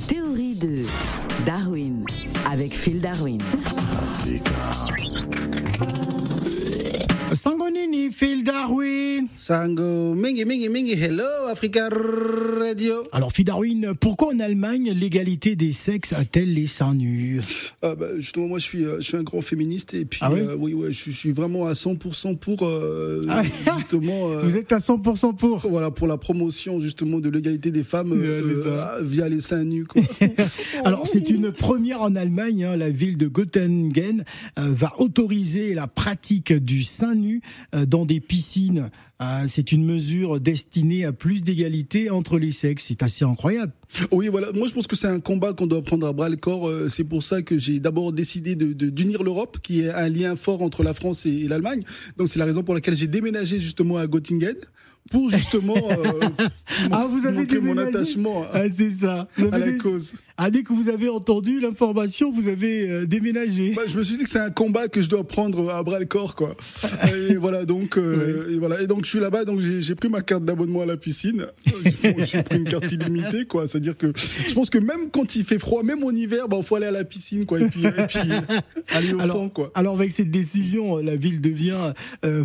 Les théories de Darwin avec Phil Darwin. Sango nini, Phil Darwin. Sango, mingi, mingi, mingi, hello, Africa Radio. Alors, Fidarwin, pourquoi en Allemagne, l'égalité des sexes a-t-elle les seins nus ? Justement, moi, je suis un grand féministe et puis, je suis vraiment à 100% pour, justement... Vous êtes à 100% pour ? Voilà, pour la promotion, justement, de l'égalité des femmes via les seins nus, quoi. Alors, c'est une première en Allemagne, hein, la ville de Göttingen va autoriser la pratique du sein nu dans des piscines. C'est une mesure destinée à plus d'égalité entre les sexes. C'est assez incroyable. Oui, voilà. Moi, je pense que c'est un combat qu'on doit prendre à bras le corps. C'est pour ça que j'ai d'abord décidé d'unir l'Europe, qui est un lien fort entre la France et l'Allemagne. Donc, c'est la raison pour laquelle j'ai déménagé justement à Göttingen pour justement montrer mon attachement à la cause. Ah, dès que vous avez entendu l'information, vous avez déménagé. Bah, je me suis dit que c'est un combat que je dois prendre à bras le corps, quoi. Et voilà, donc, Et donc, je suis là-bas, donc j'ai pris ma carte d'abonnement à la piscine. J'ai pris une carte illimitée, quoi. C'est-à-dire que je pense que même quand il fait froid, même en hiver, il faut aller à la piscine, quoi. Et puis aller au fond, quoi. Alors, avec cette décision, la ville devient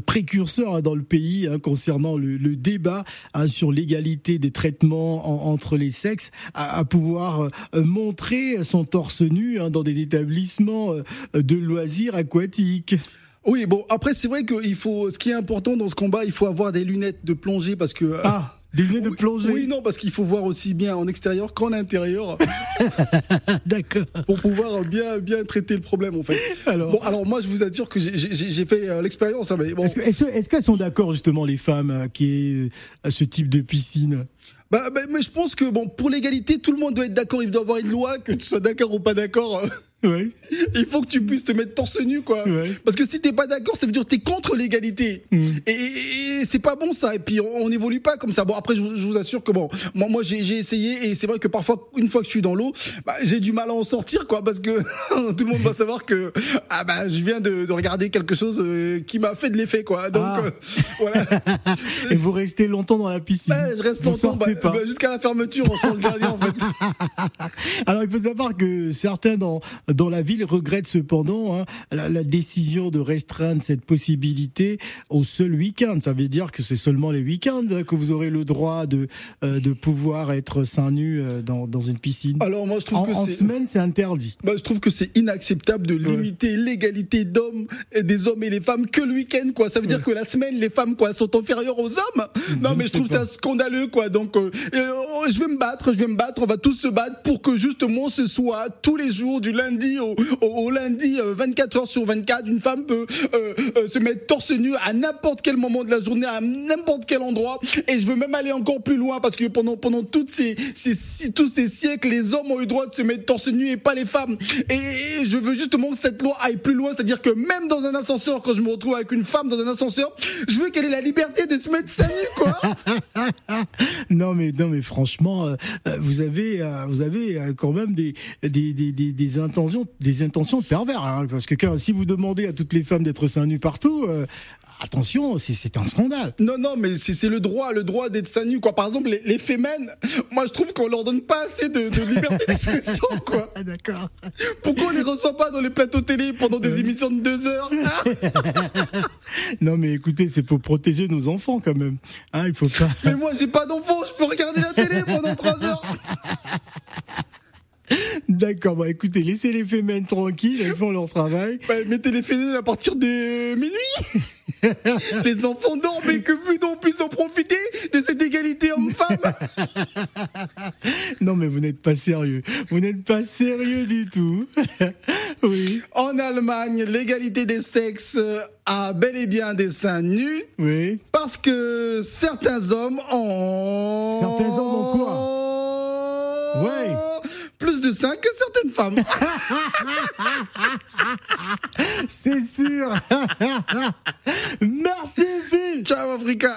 précurseur dans le pays concernant le débat sur l'égalité des traitements entre les sexes, à pouvoir montrer son torse nu dans des établissements de loisirs aquatiques. Oui, bon, après, c'est vrai que ce qui est important dans ce combat, il faut avoir des lunettes de plongée parce que... Des lunettes de plongée. Oui, non, parce qu'il faut voir aussi bien en extérieur qu'en intérieur. D'accord. Pour pouvoir bien traiter le problème, en fait. Alors moi, je vous assure que j'ai fait l'expérience. Hein, mais bon. Est-ce qu'elles sont d'accord, justement, les femmes, qui est à ce type de piscine ? Mais je pense que, bon, pour l'égalité, tout le monde doit être d'accord. Il doit y avoir une loi, que tu sois d'accord ou pas d'accord. Ouais. Il faut que tu puisses te mettre torse nu, quoi. Ouais. Parce que si t'es pas d'accord, ça veut dire que t'es contre l'égalité. Mmh. Et c'est pas bon, ça. Et puis on n'évolue pas comme ça. Bon, après je vous assure que moi j'ai essayé et c'est vrai que parfois, une fois que je suis dans l'eau, j'ai du mal à en sortir, quoi, parce que tout le monde va savoir que je viens de regarder quelque chose qui m'a fait de l'effet, quoi. Donc voilà. Et vous restez longtemps dans la piscine. Je reste longtemps, jusqu'à la fermeture, on sent le dernier, en fait. Alors il faut savoir que certains dans la ville regrette cependant la décision de restreindre cette possibilité au seul week-end. Ça veut dire que c'est seulement les week-ends que vous aurez le droit de pouvoir être seins nus dans une piscine. Alors moi je trouve que en semaine c'est interdit. Je trouve que c'est inacceptable de limiter l'égalité des hommes et les femmes que le week-end, quoi. Ça veut dire que la semaine les femmes, quoi, sont inférieures aux hommes. Non mais je trouve ça scandaleux, quoi. Donc je vais me battre. On va tous se battre pour que justement ce soit tous les jours du lundi au lundi, 24h/24, une femme peut se mettre torse nu à n'importe quel moment de la journée, à n'importe quel endroit. Et je veux même aller encore plus loin parce que pendant tous ces siècles, les hommes ont eu le droit de se mettre torse nu et pas les femmes. Et je veux justement que cette loi aille plus loin, c'est-à-dire que même dans un ascenseur, quand je me retrouve avec une femme dans un ascenseur, je veux qu'elle ait la liberté de se mettre seins nus, quoi. Non mais franchement, vous avez quand même des intentions. Des intentions pervers, hein, parce que si vous demandez à toutes les femmes d'être seins nus partout, attention, c'est un scandale. Non, mais c'est le droit d'être seins nus, quoi. Par exemple, les Femen, moi je trouve qu'on leur donne pas assez de liberté d'expression, quoi. D'accord. Pourquoi on les reçoit pas dans les plateaux télé pendant des émissions de 2 heures, hein? Non mais écoutez, c'est pour protéger nos enfants quand même. Hein, il faut pas. Mais moi j'ai pas d'enfants, je peux regarder la télé pendant 3 heures. D'accord, écoutez, laissez les Femen tranquilles, elles font leur travail. Mettez les Femen à partir de minuit. Les enfants dorment et que plus on puisse en profiter de cette égalité homme-femme. Non mais vous n'êtes pas sérieux du tout. Oui. En Allemagne, l'égalité des sexes a bel et bien des seins nus. Oui. Parce que certains hommes ont quoi? Ouais. Plus de seins que certaines femmes. C'est sûr. Merci Phil. Ciao Africa.